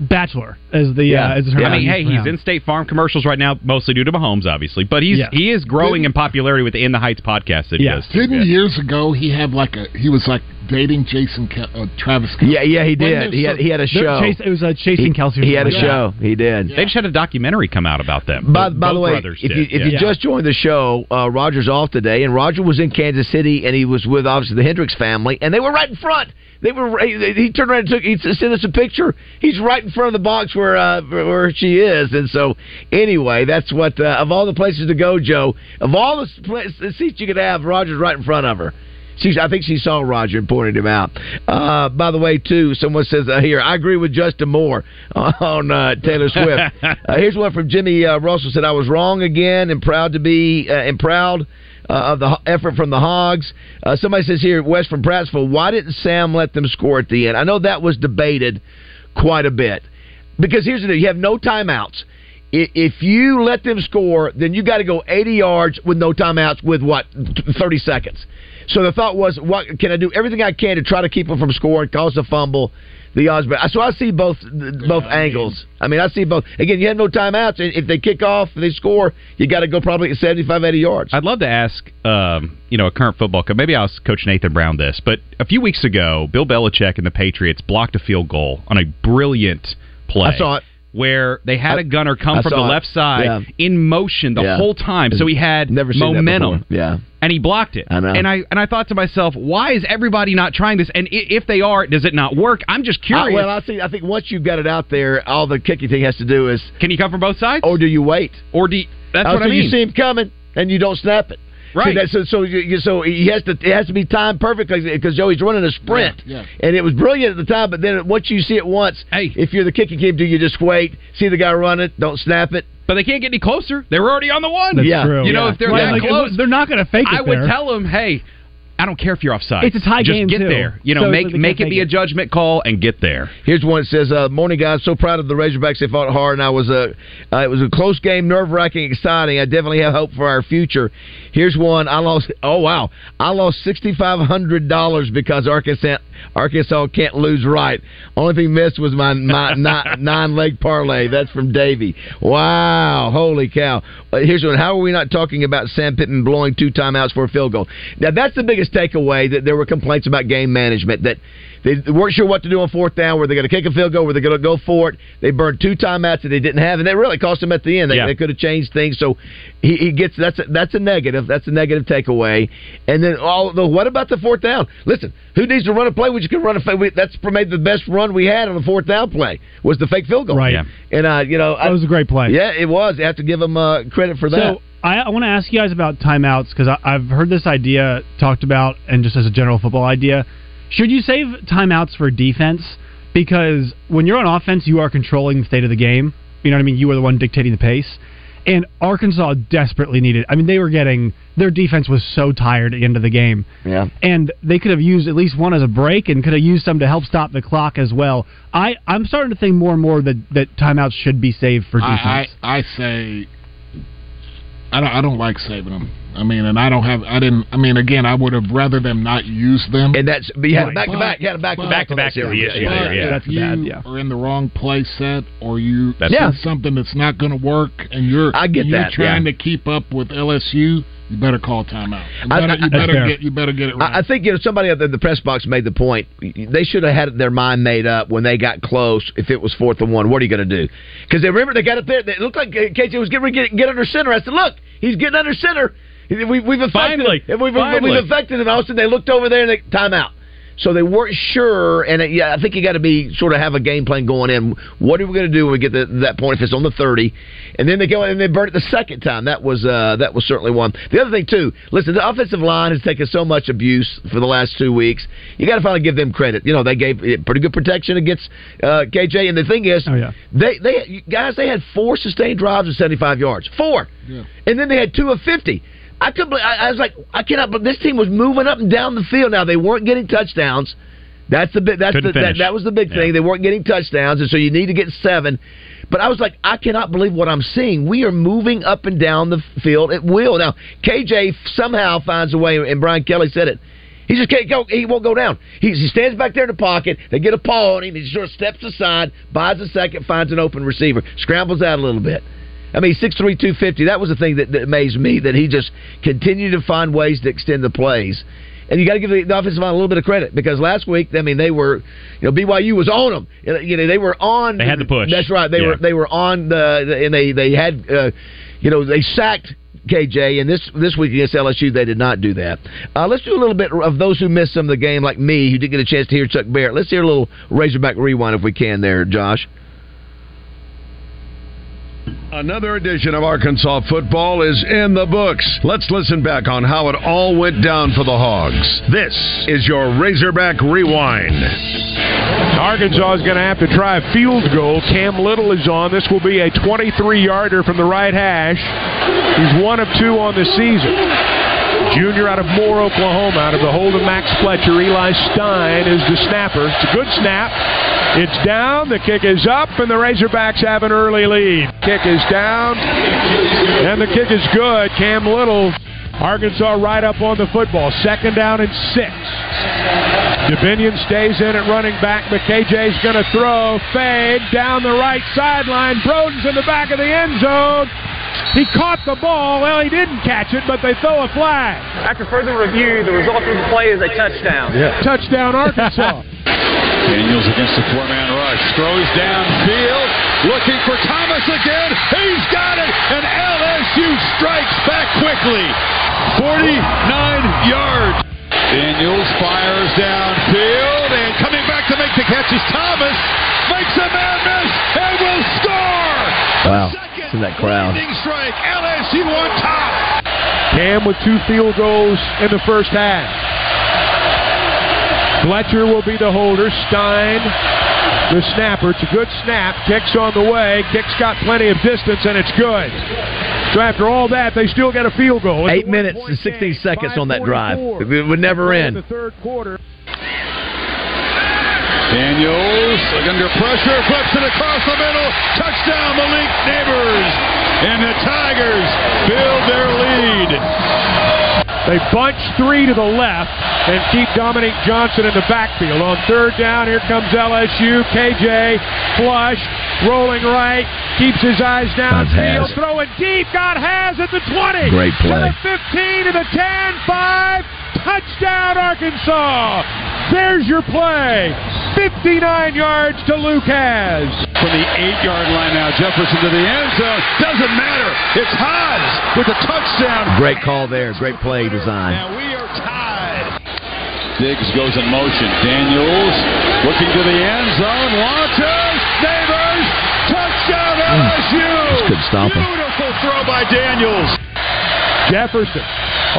bachelor as the yeah. uh, as the term. Yeah, I mean, hey, he's in State Farm commercials right now, mostly due to Mahomes, obviously. But he's yeah. he is growing didn't, in popularity with the In the Heights podcast that he yeah. does. Didn't yeah. years ago he had like a he was like dating Jason Kel- uh, Travis Kelce. Yeah, yeah, he did. He had, he had a show. Chase, it was uh, Chasing Kelce. He, he had a yeah. show. He did. Yeah. They just had a documentary come out about them. By, by the way, if you, if yeah. you yeah. just joined the show, uh, Roger's off today, and Roger was in Kansas City, and he was with, obviously, the Hendricks family, and they were right in front. They were. He, he turned around and took. He sent us a picture. He's right in front of the box where uh, where she is. And so, anyway, that's what, uh, of all the places to go, Joe, of all the, places, the seats you could have, Roger's right in front of her. She's, I think she saw Roger and pointed him out. Uh, by the way, too, someone says uh, here, I agree with Justin Moore on uh, Taylor Swift. Uh, here's one from Jimmy uh, Russell. Said, I was wrong again and proud to be, uh, and proud uh, of the effort from the Hogs. Uh, somebody says here, West from Prattsville, why didn't Sam let them score at the end? I know that was debated quite a bit. Because here's the deal, you have no timeouts. If you let them score, then you got to go eighty yards with no timeouts with, what, thirty seconds. So the thought was, what can I do? Everything I can to try to keep them from scoring, cause a fumble, the odds. But so I see both both yeah, angles. I mean, I see both. Again, you have no timeouts. If they kick off and they score, you got to go probably seventy-five, eighty yards. I'd love to ask, um, you know, a current football coach. Maybe I'll ask Coach Nathan Brown this. But a few weeks ago, Bill Belichick and the Patriots blocked a field goal on a brilliant play. I saw it. Where they had a gunner come I from the left side yeah. in motion the yeah. whole time, so he had Never momentum. Yeah, and he blocked it. I know. And I and I thought to myself, why is everybody not trying this? And if they are, does it not work? I'm just curious. I, well, I see. I think once you've got it out there, all the kicking thing has to do is, can you come from both sides, or do you wait, or do you, that's oh, what so I mean? You see him coming and you don't snap it. Right. That, so so you, so he has to it has to be timed perfectly because Joey's running a sprint, yeah, yeah. and it was brilliant at the time. But then once you see it once, hey. if you're the kicking team, do you just wait, see the guy run it, don't snap it? But they can't get any closer. They were already on the one. That's yeah, true. You know yeah. if they're well, that like, close, they're not going to fake it. I there. would tell them, hey, I don't care if you're offside. It's a tie just game. Just get too. there. You know, so make make it be it. a judgment call and get there. Here's one that says, uh, "Morning guys, so proud of the Razorbacks. They fought hard, and I was a uh, it was a close game, nerve wracking, exciting. I definitely have hope for our future." Here's one. I lost. Oh wow, I lost six thousand five hundred dollars because Arkansas Arkansas can't lose right. Only thing missed was my, my nine, nine leg parlay. That's from Davey. Wow, holy cow. Here's one. How are we not talking about Sam Pittman blowing two timeouts for a field goal? Now that's the biggest takeaway, that there were complaints about game management, that they weren't sure what to do on fourth down. Were they going to kick a field goal? Were they going to go for it? They burned two timeouts that they didn't have, and that really cost them at the end. They, yeah. they could have changed things. So he, he gets that's a, that's a negative. That's a negative takeaway. And then all the what about the fourth down? Listen, who needs to run a play? We just can run a play. We, that's maybe the best run we had on the fourth down play was the fake field goal. Right. Yeah. And uh, you know, that I, was a great play. Yeah, it was. I have to give them uh, credit for that. So, I, I want to ask you guys about timeouts, because I've heard this idea talked about, and just as a general football idea, should you save timeouts for defense? Because when you're on offense, you are controlling the state of the game. You know what I mean? You are the one dictating the pace. And Arkansas desperately needed. I mean, they were getting their defense was so tired at the end of the game. Yeah. And they could have used at least one as a break, and could have used some to help stop the clock as well. I I'm starting to think more and more that that timeouts should be saved for defense. I I, I say. I don't, I don't like saving them. I mean, and I don't have. I didn't. I mean, again, I would have rather them not use them. And that's you had right. back but, to back. You had a back but, to back to back. Yeah, yeah, yeah. That's you bad. Yeah. Are in the wrong play set, or you that's yeah. something that's not going to work, and you're I get you're that. trying yeah. to keep up with L S U. You better call timeout. You better, I, I, you better get you better get it right. I, I think you know somebody up in the press box made the point. They should have had their mind made up when they got close. If it was fourth and one, what are you going to do? Because they remember they got up there. It looked like K J was getting get, get under center. I said, look, he's getting under center. We, we've affected Finally. him. We've, Finally. we've affected him. All of a sudden, they looked over there and they timeout. So they weren't sure, and it, yeah, I think you got to be sort of have a game plan going in. What are we going to do when we get to that point? If it's on the thirty, and then they go and they burn it the second time. That was uh, that was certainly one. The other thing too, listen, the offensive line has taken so much abuse for the last two weeks. You got to finally give them credit. You know, they gave pretty good protection against uh, K J, and the thing is, oh, yeah. they they guys they had four sustained drives of seventy-five yards, four, yeah. and then they had two of fifty. I could. I, I was like, I cannot. But this team was moving up and down the field. Now they weren't getting touchdowns. That's the big. That's the, that, that was the big thing. Yeah. They weren't getting touchdowns, and so you need to get seven. But I was like, I cannot believe what I'm seeing. We are moving up and down the field at will. Now K J somehow finds a way, and Brian Kelly said it. He just can't go. He won't go down. He, he stands back there in the pocket. They get a paw on him. He sort of steps aside, buys a second, finds an open receiver, scrambles out a little bit. I mean, six three, two fifty, that was the thing that, that amazed me, that he just continued to find ways to extend the plays. And you got to give the offensive line a little bit of credit because last week, I mean, they were, you know, B Y U was on them. You know, they were on. They had the push. That's right. They yeah. were they were on the and they they had, uh, you know, they sacked K J, and this this week against L S U, they did not do that. Uh, let's do a little bit of those who missed some of the game, like me, who didn't get a chance to hear Chuck Barrett. Let's hear a little Razorback rewind if we can there, Josh. Another edition of Arkansas football is in the books. Let's listen back on how it all went down for the Hogs. This is your Razorback Rewind. Arkansas is going to have to try a field goal. Cam Little is on. This will be a twenty-three-yarder from the right hash. He's one of two on the season. Junior out of Moore, Oklahoma, out of the hold of Max Fletcher. Eli Stein is the snapper. It's a good snap. It's down. The kick is up, and the Razorbacks have an early lead. Kick is down, and the kick is good. Cam Little, Arkansas right up on the football. Second down and six. Dominion stays in at running back, but K J's going to throw. Fade down the right sideline. Broden's in the back of the end zone. He caught the ball. Well, he didn't catch it, but they throw a flag. After further review, the result of the play is a touchdown. Yeah. Touchdown, Arkansas. Daniels against the four-man rush. Throws downfield, looking for Thomas again. He's got it, and L S U strikes back quickly. forty-nine yards. Daniels fires downfield, and coming back to make the catch is Thomas. Makes a man miss and will score. Wow. In that crowd. Strike, L S U on top. Cam with two field goals in the first half. Fletcher will be the holder. Stein, the snapper. It's a good snap. Kick's on the way. Kick's got plenty of distance, and it's good. So after all that, they still get a field goal. Eight minutes and sixteen seconds on that drive. It would never end. In the third quarter. Daniels, under pressure, flips it across the middle. Touchdown, Malik Nabers. And the Tigers build their lead. They bunch three to the left and keep Dominique Johnson in the backfield. On third down, here comes L S U. K J, flush, rolling right, keeps his eyes downfield, throwing deep, got Haz at the twenty. Great play. To the fifteen, to the ten, five. Touchdown, Arkansas. There's your play. fifty-nine yards to Lucas. From the eight-yard line now, Jefferson to the end zone. Doesn't matter. It's Hodge with a touchdown. Great call there. Great play design. Now we are tied. Diggs goes in motion. Daniels looking to the end zone. Launches. Nabers. Touchdown, L S U. That's good stopping. Beautiful throw by Daniels. Jefferson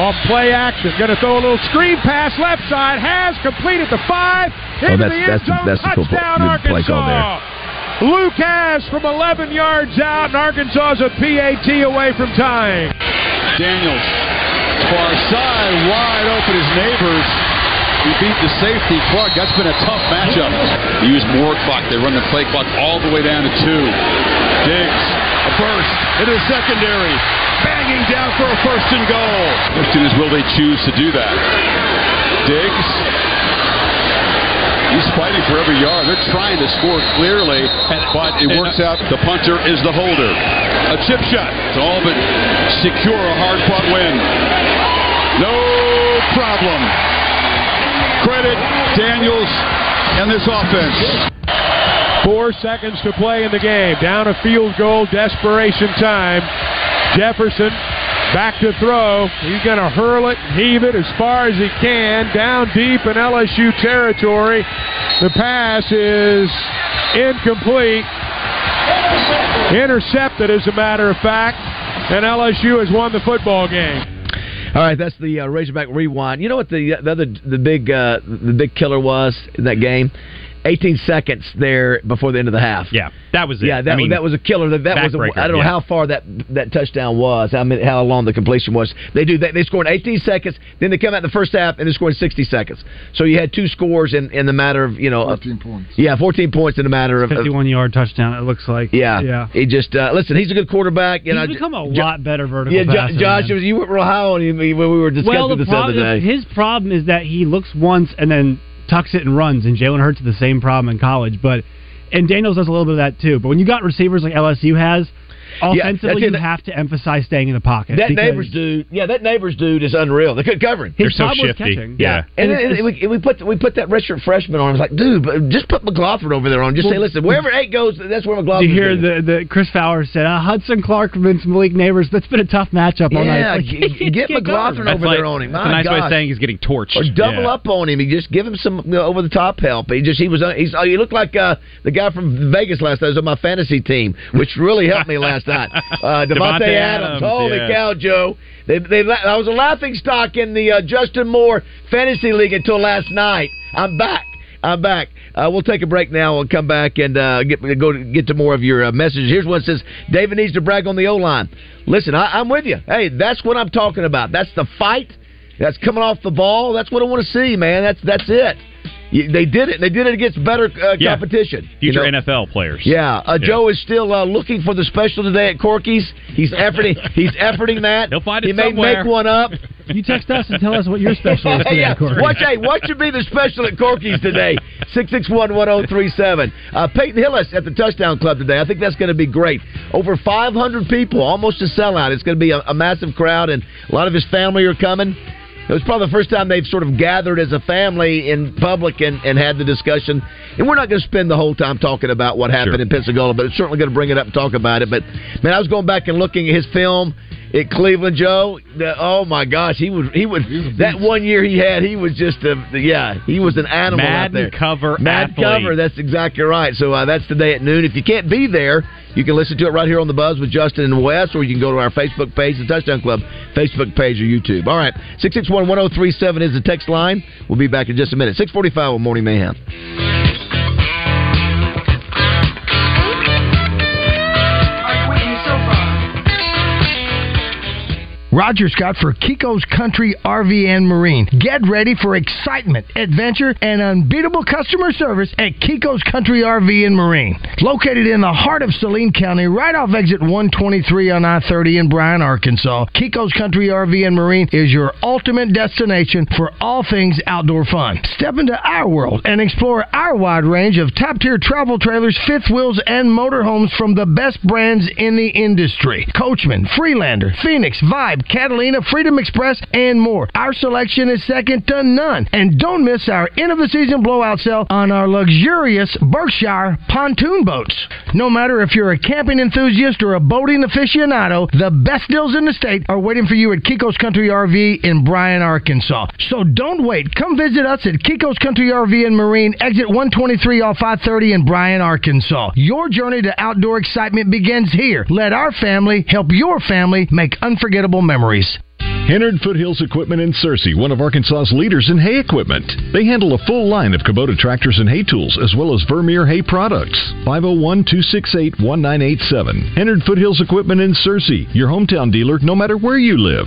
off play action. Going to throw a little screen pass left side. Has completed the five. Into oh, that's, the end zone. That's, that's touchdown, cool Arkansas. Lucas from eleven yards out, and Arkansas is a P A T away from tying. Daniels, far side, wide open is Nabers. He beat the safety Clark. That's been a tough matchup. They use more clock. They run the play clock all the way down to two. Diggs, a burst into the secondary. Banging down for a first and goal. The question is, will they choose to do that? Diggs. He's fighting for every yard. They're trying to score clearly, but it works out. The punter is the holder. A chip shot. It's all but secure a hard-fought win. No problem. Credit Daniels and this offense. Four seconds to play in the game. Down a field goal, desperation time. Jefferson back to throw. He's going to hurl it, heave it as far as he can, down deep in L S U territory. The pass is incomplete. Intercepted, as a matter of fact, and L S U has won the football game. All right, that's the uh, Razorback Rewind. You know what the the other, the big uh, the big killer was in that game? eighteen seconds there before the end of the half. Yeah, that was it. Yeah, that, I mean, that was a killer. That, that was. A, I don't know yeah. how far that that touchdown was. I mean, how long the completion was. They do. They, they scored in eighteen seconds. Then they come out in the first half and they scored in sixty seconds. So you had two scores in, in the matter of you know fourteen points. Yeah, fourteen points in the matter of fifty-one yard touchdown. It looks like. Yeah, yeah. He just uh, listen. He's a good quarterback. You he's know, become a jo- lot better vertical. Yeah, passer, Josh, man. You were real high on him when we were discussing well, the this problem, other day. His problem is that he looks once and then tucks it and runs, and Jalen Hurts had the same problem in college, but and Daniels does a little bit of that too. But when you got receivers like L S U has, Offensively, yeah, you have to emphasize staying in the pocket. That Nabers dude, yeah, that Nabers dude is unreal. They could cover him. They're so shifty. Yeah. yeah, and, and, and we, we put we put that redshirt freshman on. I was like, dude, but just put McLaughlin over there on. Just well, say, listen, wherever eight goes, that's where McLaughlin. You hear the, the Chris Fowler said, uh, Hudson Clark against Malik Nabers. That's been a tough matchup all yeah, night. Yeah, like, get, get McLaughlin over like, there on him. My that's a nice gosh. way of saying he's getting torched. Or double yeah. up on him. You just give him some you know, over the top help. He just he was he's, oh, he looked like uh, the guy from Vegas last night. He was on my fantasy team, which really helped me last. Not. Uh, Devontae Adams. Adams. Holy yeah. cow, Joe. They, they, I was a laughing stock in the uh, Justin Moore Fantasy League until last night. I'm back. I'm back. Uh, we'll take a break now. We'll come back and uh, get go to, get to more of your uh, messages. Here's one that says, David needs to brag on the O-line. Listen, I, I'm with you. Hey, that's what I'm talking about. That's the fight. That's coming off the ball. That's what I want to see, man. That's that's it. They did it. They did it against better uh, yeah. competition. Future you know? N F L players. Yeah. Uh, yeah. Joe is still uh, looking for the special today at Corky's. He's efforting. He's efforting that. He'll find it he somewhere. He may make one up. You text us and tell us what your special is today yeah. at Corky's. Watch, hey, what should be the special at Corky's today? six six one, one oh three seven. Uh, Peyton Hillis at the Touchdown Club today. I think that's going to be great. Over five hundred people, almost a sellout. It's going to be a, a massive crowd, and a lot of his family are coming. It was probably the first time they've sort of gathered as a family in public and, and had the discussion. And we're not going to spend the whole time talking about what happened sure. in Pensacola, but certainly going to bring it up and talk about it. But, man, I was going back and looking at his film at Cleveland, Joe. The, oh, my gosh. He was, he was, that one year he had, he was just a, yeah, he was an animal Madden out there. Mad cover Mad athlete. cover, that's exactly right. So uh, that's today at noon. If you can't be there, you can listen to it right here on The Buzz with Justin and Wes, or you can go to our Facebook page, the Touchdown Club Facebook page, or YouTube. All right, six six one, one oh three seven is the text line. We'll be back in just a minute. six forty-five on Morning Mayhem. Roger Scott for Kiko's Country R V and Marine. Get ready for excitement, adventure, and unbeatable customer service at Kiko's Country R V and Marine. Located in the heart of Saline County, right off exit one twenty-three on I thirty in Bryan, Arkansas, Kiko's Country R V and Marine is your ultimate destination for all things outdoor fun. Step into our world and explore our wide range of top-tier travel trailers, fifth wheels, and motorhomes from the best brands in the industry. Coachman, Freelander, Phoenix, Vibe, Catalina, Freedom Express, and more. Our selection is second to none. And don't miss our end-of-the-season blowout sale on our luxurious Berkshire pontoon boats. No matter if you're a camping enthusiast or a boating aficionado, the best deals in the state are waiting for you at Kiko's Country R V in Bryan, Arkansas. So don't wait. Come visit us at Kiko's Country R V and Marine, exit one twenty-three off I thirty in Bryan, Arkansas. Your journey to outdoor excitement begins here. Let our family help your family make unforgettable memories. Memories. Hennard Foothills Equipment in Searcy, one of Arkansas's leaders in hay equipment. They handle a full line of Kubota tractors and hay tools, as well as Vermeer hay products. five oh one, two six eight, one nine eight seven. Hennard Foothills Equipment in Searcy, your hometown dealer, no matter where you live.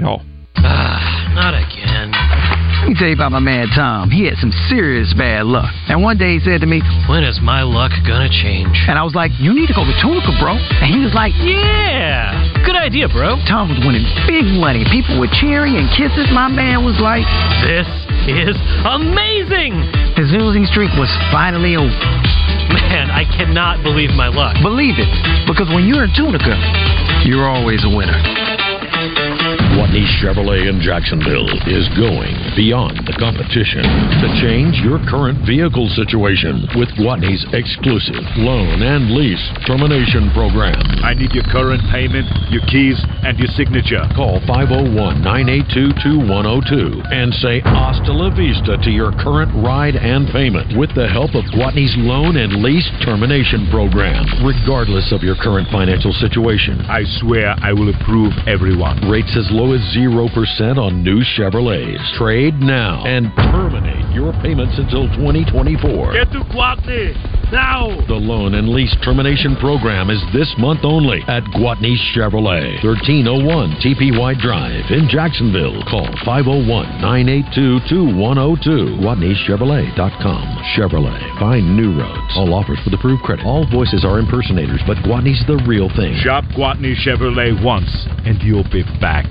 Ah, uh, not again. Let me tell you about my man Tom. He had some serious bad luck. And one day he said to me, "When is my luck gonna change?" And I was like, "You need to go to Tunica, bro." And he was like, "Yeah, good idea, bro." Tom was winning big money. People were cheering and kisses. My man was like, "This is amazing!" His losing streak was finally over. Man, I cannot believe my luck. Believe it, because when you're in Tunica, you're always a winner. Watney Chevrolet in Jacksonville is going beyond the competition to change your current vehicle situation with Watney's exclusive loan and lease termination program. I need your current payment, your keys, and your signature. Call five oh one, nine eight two, two one oh two and say hasta la vista to your current ride and payment with the help of Watney's loan and lease termination program, regardless of your current financial situation. I swear I will approve everyone. Rates as low low as zero percent on new Chevrolets. Trade now and terminate your payments until twenty twenty-four. Get to Guatney now. The loan and lease termination program is this month only at Guatney Chevrolet, thirteen oh one T P Y Drive in Jacksonville. Call five oh one, nine eight two, two one oh two. Guatney Chevrolet dot com. Chevrolet. Find new roads. All offers with approved credit. All voices are impersonators, but Guatney's the real thing. Shop Guatney Chevrolet once, and you'll be back.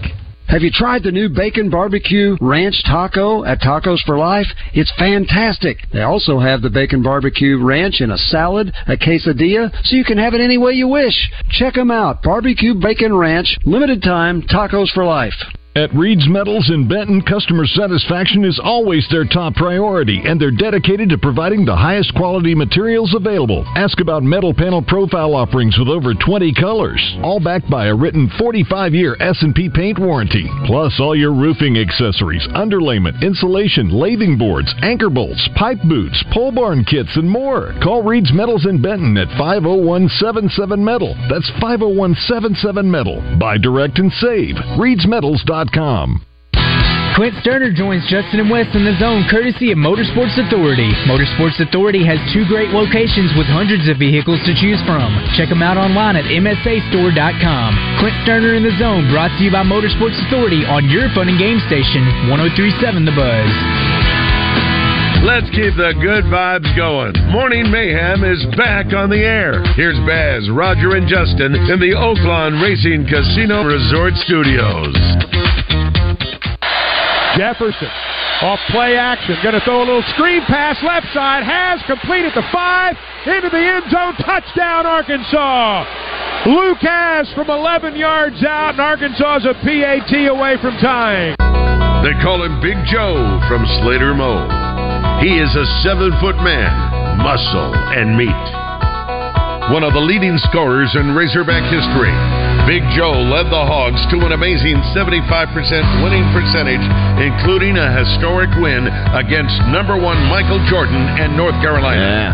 Have you tried the new Bacon Barbecue Ranch Taco at Tacos for Life? It's fantastic. They also have the Bacon Barbecue Ranch in a salad, a quesadilla, so you can have it any way you wish. Check them out. Barbecue Bacon Ranch, limited time, Tacos for Life. At Reed's Metals in Benton, customer satisfaction is always their top priority, and they're dedicated to providing the highest quality materials available. Ask about metal panel profile offerings with over twenty colors, all backed by a written forty-five year S and P paint warranty. Plus, all your roofing accessories, underlayment, insulation, lathing boards, anchor bolts, pipe boots, pole barn kits, and more. Call Reed's Metals in Benton at five oh one, seven seven, METAL. That's five oh one, seven seven, METAL. Buy direct and save. Reed's Metals dot com. Clint Sterner joins Justin and Wes in The Zone, courtesy of Motorsports Authority. Motorsports Authority has two great locations with hundreds of vehicles to choose from. Check them out online at M S A store dot com. Clint Sterner in The Zone, brought to you by Motorsports Authority on your fun and game station, one oh three point seven The Buzz. Let's keep the good vibes going. Morning Mayhem is back on the air. Here's Baz, Roger, and Justin in the Oaklawn Racing Casino Resort Studios. Jefferson, off play action, going to throw a little screen pass left side, has completed the five, into the end zone, touchdown Arkansas! Lucas from eleven yards out, and Arkansas is a P A T away from tying. They call him Big Joe from Slater Moe. He is a seven-foot man, muscle and meat. One of the leading scorers in Razorback history, Big Joe led the Hogs to an amazing seventy-five percent winning percentage, including a historic win against number one Michael Jordan and North Carolina. Yeah.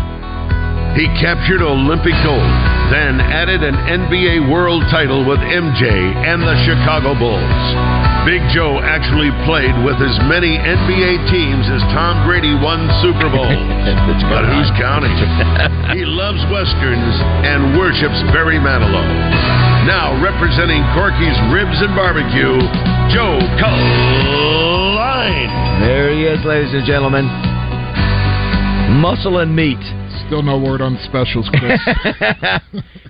He captured Olympic gold, then added an N B A world title with M J and the Chicago Bulls. Big Joe actually played with as many N B A teams as Tom Brady won Super Bowls. But who's counting? He loves Westerns and worships Barry Manilow. Now representing Corky's Ribs and Barbecue, Joe Kleine. There he is, ladies and gentlemen. Muscle and meat. Still no word on specials, Chris.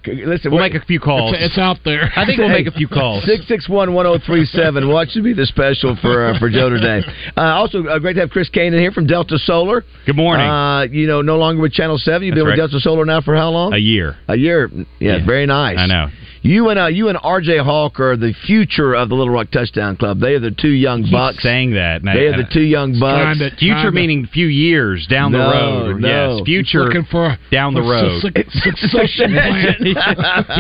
Listen, we'll Wait, make a few calls. It's, it's out there. I think we'll make a few calls. six six one, one oh three seven. What should be the special for uh, for Joe today? Uh, also, uh, great to have Chris Kane in here from Delta Solar. Good morning. Uh, you know, no longer with Channel seven. You've That's been right. with Delta Solar now for how long? A year. A year. Yeah, yeah. Very nice. I know. You and uh, you and R J Hawk are the future of the Little Rock Touchdown Club. They are the two young bucks. Saying that, and they I, are the two young bucks. To, future meaning few years down no, the road. No. Yes, future looking for down the road. Su- su- succession plan.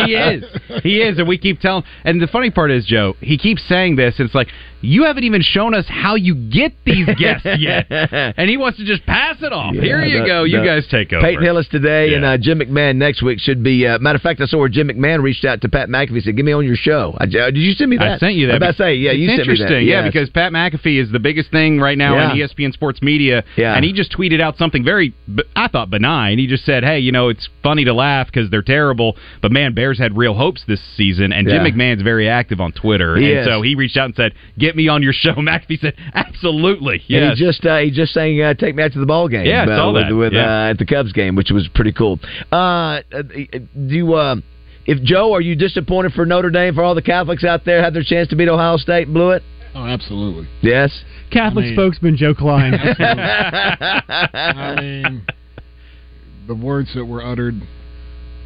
He is, he is, and we keep telling. And the funny part is, Joe, he keeps saying this, and it's like you haven't even shown us how you get these guests yet, and he wants to just pass it off. Yeah, Here you the, go, the, you guys take over. Peyton Hillis today, yeah. and uh, Jim McMahon next week should be. Uh, matter of fact, I saw where Jim McMahon reached out to Pat McAfee, said, "Give me on your show." I, did you send me that? I sent you that. I about to say, yeah, you sent me that. Interesting, yeah, yes. Because Pat McAfee is the biggest thing right now yeah. in E S P N Sports Media, yeah. and he just tweeted out something very, I thought, benign. He just said, "Hey, you know, it's funny to laugh because they're terrible, but man, Bears had real hopes this season." And yeah. Jim McMahon's very active on Twitter, he and is. so he reached out and said, "Get me on your show." McAfee said, "Absolutely." Yeah, he just uh, he just sang uh, "Take Me Out to the Ball Game." Yeah, uh, saw that. with, with yeah. Uh, at the Cubs game, which was pretty cool. Uh, do. Uh, If Joe, are you disappointed for Notre Dame, for all the Catholics out there had their chance to beat Ohio State and blew it? Oh, absolutely. Yes? Catholic I mean, spokesman Joe Kleine. I mean, the words that were uttered...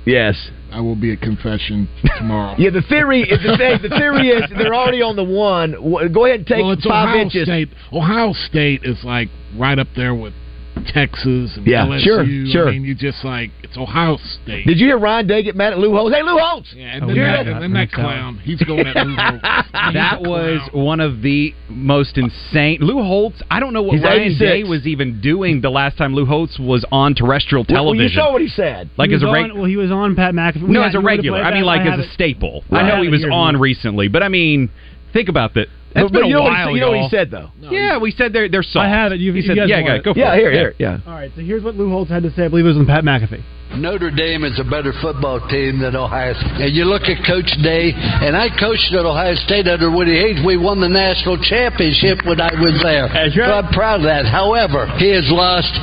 Yes. I will be at confession tomorrow. yeah, the theory is the, thing, the theory is they're already on the one. Go ahead and take well, it's five Ohio inches. State. Ohio State is like right up there with... Texas and yeah, L S U. Sure, sure. I mean, you just like, it's Ohio State. Did you hear Ryan Day get mad at Lou Holtz? Hey, Lou Holtz! Yeah, and then, oh, that, and then that clown. He's going at Lou Holtz. That was one of the most insane. Lou Holtz, I don't know what He's Ryan eighty-six. Day was even doing the last time Lou Holtz was on terrestrial television. Well, well, you saw what he said. Like he as a reg- on, Well, he was on Pat McAfee. No, as a regular. I mean, like as a staple. Well, I know I he was on it. recently, but I mean... Think about that. That's but, been but you a know while what he, you know what he said, though? No, yeah, we said they're, they're soft. I have it. You, he you said, guys yeah, guys, go for yeah, it. Here, yeah, here, here. Yeah. All right, so here's what Lou Holtz had to say. I believe it was on Pat McAfee. Notre Dame is a better football team than Ohio State. And you look at Coach Day, and I coached at Ohio State under Woody Hayes. We won the national championship when I was there. That's right. So I'm proud of that. However, he has lost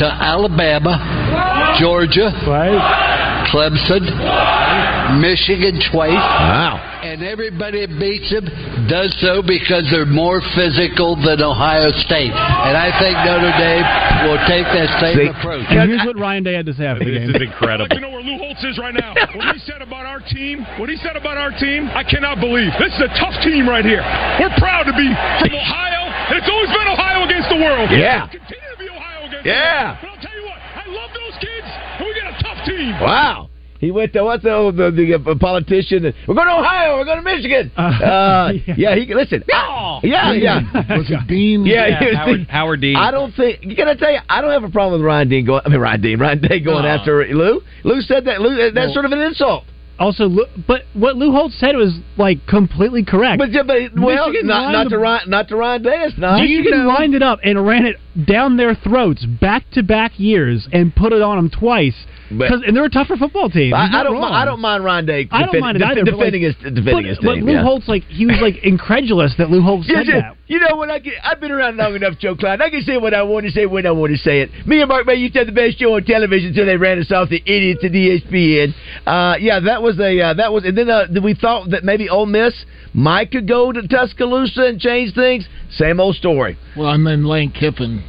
to Alabama, Georgia, right. Clemson, right. Michigan twice. Wow. And everybody beats them does so because they're more physical than Ohio State. And I think Notre Dame will take that same they, approach. And here's what Ryan Day had to say after the game. This is incredible. I'd like to know where Lou Holtz is right now. What he said about our team, what he said about our team, I cannot believe. This is a tough team right here. We're proud to be from Ohio. And it's always been Ohio against the world. Yeah. It'll continue to be Ohio against yeah. the world. But I'll tell you what, I love those kids, and we got a tough team. Wow. He went to what's the, the, the, the politician? And, we're going to Ohio. We're going to Michigan. Uh, uh, yeah. yeah, he can listen. Oh, yeah, yeah. Was it Dean? Yeah, yeah was Howard, the, Howard Dean. I don't think. Can I tell you? I don't have a problem with Ryan Dean going. I mean, Ryan Dean, Ryan Day going uh, after Lou. Lou said that. Lou, that's well, sort of an insult. Also, but what Lou Holtz said was like completely correct. But, but well, not, not to Ryan, not to Ryan Day. It's not. Michigan lined it up and ran it down their throats back to back years and put it on them twice. But, and they're a tougher football team. I, I don't. Wrong. I don't mind Ron Day defend, I don't mind it either, defending like, his defending but, his team. But Lou yeah. Holtz, like he was like incredulous that Lou Holtz said just, that. You know what? I can, I've been around long enough, Joe Kleine. I can say what I want to say when I want to say it. Me and Mark May used to have the best show on television until they ran us off the idiots to E S P N. Uh, yeah, that was a uh, that was, and then uh, we thought that maybe Ole Miss might could go to Tuscaloosa and change things. Same old story. Well, I mean Lane Kiffin.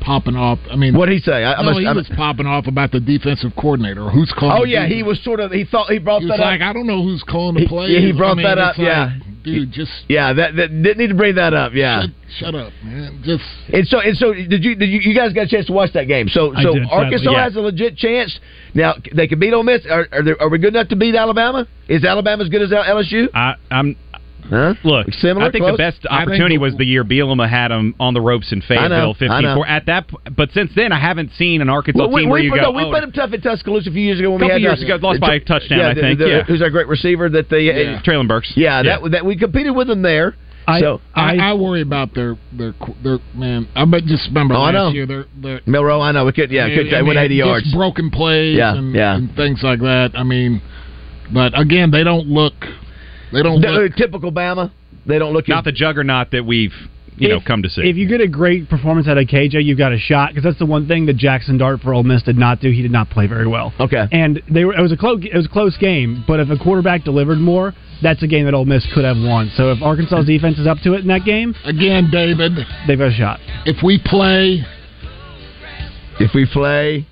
Popping off. I mean, what did he say? I, I no, must, he I was must, popping off about the defensive coordinator. Who's calling? Oh yeah, the he was sort of. He thought he brought he that was up. Like, I don't know who's calling the play. He, yeah, he brought I mean, that up. Like, yeah, dude, just yeah. That, that didn't need to bring that up. Yeah, shut, shut up, man. Just and so and so. Did you? Did you, you guys got a chance to watch that game? So so did, Arkansas yeah. has a legit chance. Now they can beat Ole Miss. Are are, there, are we good enough to beat Alabama? Is Alabama as good as L S U? I, I'm. Huh? Look, similar, I think close. The best opportunity was the year Bielema had them on the ropes in Fayetteville, fifty-four. At that, but since then, I haven't seen an Arkansas well, we, team we, where you no, go. We oh, put them tough at Tuscaloosa a few years ago when we had years ago, lost uh, by a touchdown. Yeah, I think. The, the, yeah. Who's our great receiver? That they yeah. uh, Traylon Burks. Yeah, that, yeah. that we competed with them there. I, so I, I, I worry about their their their man. I bet just remember oh, last year their, their Milroe. I know we could. Yeah, I mean, could I mean, eighty yards, just broken plays, yeah, and, yeah. and things like that. I mean, but again, they don't look. They don't no, look typical Bama. They don't look not in. The juggernaut that we've you if, know come to see. If you get a great performance out of K J, you've got a shot because that's the one thing that Jackson Dart for Ole Miss did not do. He did not play very well. Okay, and they were it was a close it was a close game, but if a quarterback delivered more, that's a game that Ole Miss could have won. So if Arkansas's defense is up to it in that game, again, David, they've got a shot. If we play, if we play.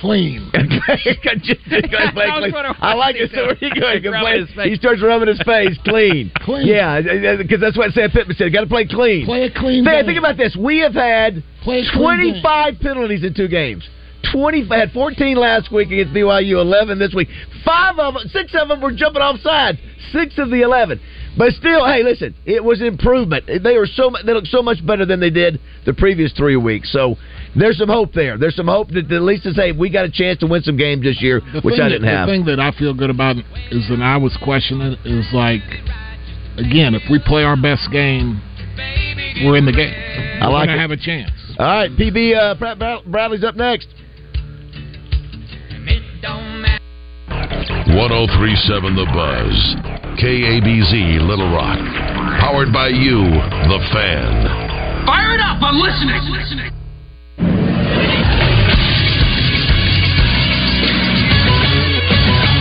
Clean. just, just go play clean. I like it. So where he going? Play, he starts rubbing his face. Clean. Clean. Yeah, because that's what Sam Pittman said. Got to play clean. Play a clean. Sam, think about this. We have had twenty-five penalties in two games. Twenty had fourteen last week against B Y U. Eleven this week. Five of them, six of them were jumping off sides. Six of the eleven. But still, hey, listen, it was improvement. They were so they looked so much better than they did the previous three weeks. So there's some hope there. There's some hope that at least to say we got a chance to win some games this year, the which I didn't that, have. The thing that I feel good about is, and I was questioning, is like, again, if we play our best game, we're in the game. I like it. We're going to have a chance. All right, P B uh, Pratt Bradley's up next. ten thirty-seven The Buzz. K A B Z Little Rock. Powered by you, the fan. Fire it up! I'm listening! I'm listening.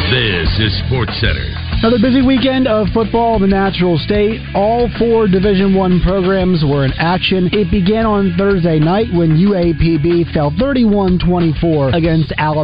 This is Sports Center. Another busy weekend of football in the Natural State. All four Division One programs were in action. It began on Thursday night when U A P B fell thirty-one twenty-four against Alabama.